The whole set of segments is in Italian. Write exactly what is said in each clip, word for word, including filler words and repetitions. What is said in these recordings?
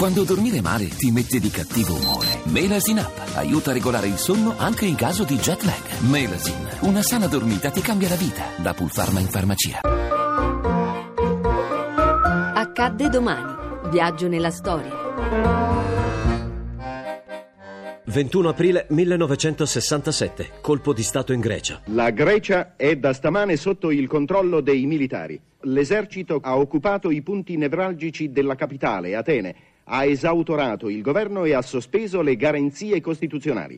Quando dormire male ti mette di cattivo umore, Melazin App aiuta a regolare il sonno anche in caso di jet lag. Melazin, una sana dormita ti cambia la vita. Da Pulfarma in farmacia. Accadde domani. Viaggio nella storia. ventuno aprile millenovecentosessantasette. Colpo di stato in Grecia. La Grecia è da stamane sotto il controllo dei militari. L'esercito ha occupato i punti nevralgici della capitale, Atene, ha esautorato il governo e ha sospeso le garanzie costituzionali.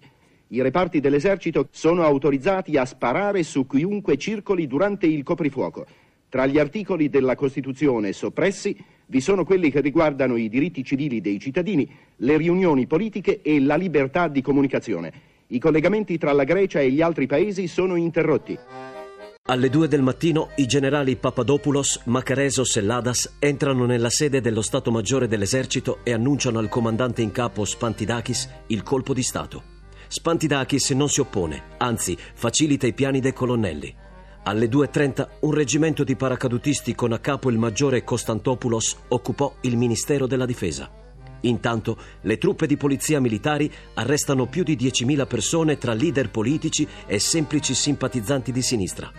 I reparti dell'esercito sono autorizzati a sparare su chiunque circoli durante il coprifuoco. Tra gli articoli della Costituzione soppressi vi sono quelli che riguardano i diritti civili dei cittadini, le riunioni politiche e la libertà di comunicazione. I collegamenti tra la Grecia e gli altri paesi sono interrotti. Alle due del mattino i generali Papadopoulos, Makarezos e Ladas entrano nella sede dello Stato Maggiore dell'Esercito e annunciano al comandante in capo Spantidakis il colpo di Stato. Spantidakis non si oppone, anzi facilita i piani dei colonnelli. Alle due e trenta un reggimento di paracadutisti con a capo il maggiore Costantopoulos occupò il Ministero della Difesa. Intanto le truppe di polizia militari arrestano più di diecimila persone tra leader politici e semplici simpatizzanti di sinistra.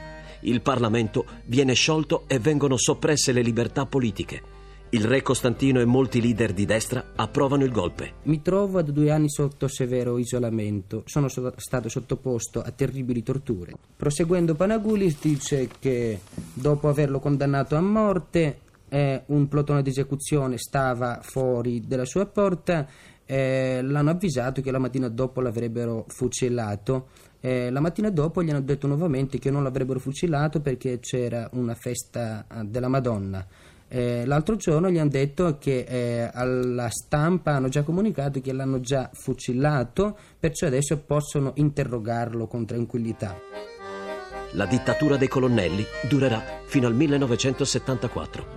Il Parlamento viene sciolto e vengono soppresse le libertà politiche. Il re Costantino e molti leader di destra approvano il golpe. Mi trovo ad due anni sotto severo isolamento. Sono so- stato sottoposto a terribili torture. Proseguendo, Panagulis dice che dopo averlo condannato a morte, eh, un plotone di esecuzione stava fuori della sua porta. Eh, l'hanno avvisato che la mattina dopo l'avrebbero fucilato. Eh, la mattina dopo gli hanno detto nuovamente che non l'avrebbero fucilato perché c'era una festa della Madonna. Eh, l'altro giorno gli hanno detto che eh, alla stampa hanno già comunicato che l'hanno già fucilato, perciò adesso possono interrogarlo con tranquillità. La dittatura dei colonnelli durerà fino al millenovecentosettantaquattro.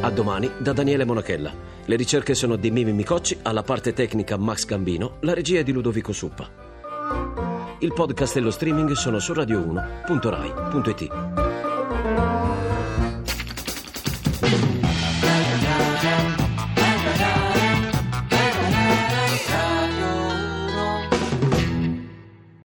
A domani da Daniele Monachella. Le ricerche sono di Mimi Micocci, alla parte tecnica Max Gambino, la regia è di Ludovico Suppa. Il podcast e lo streaming sono su radio uno punto rai punto it.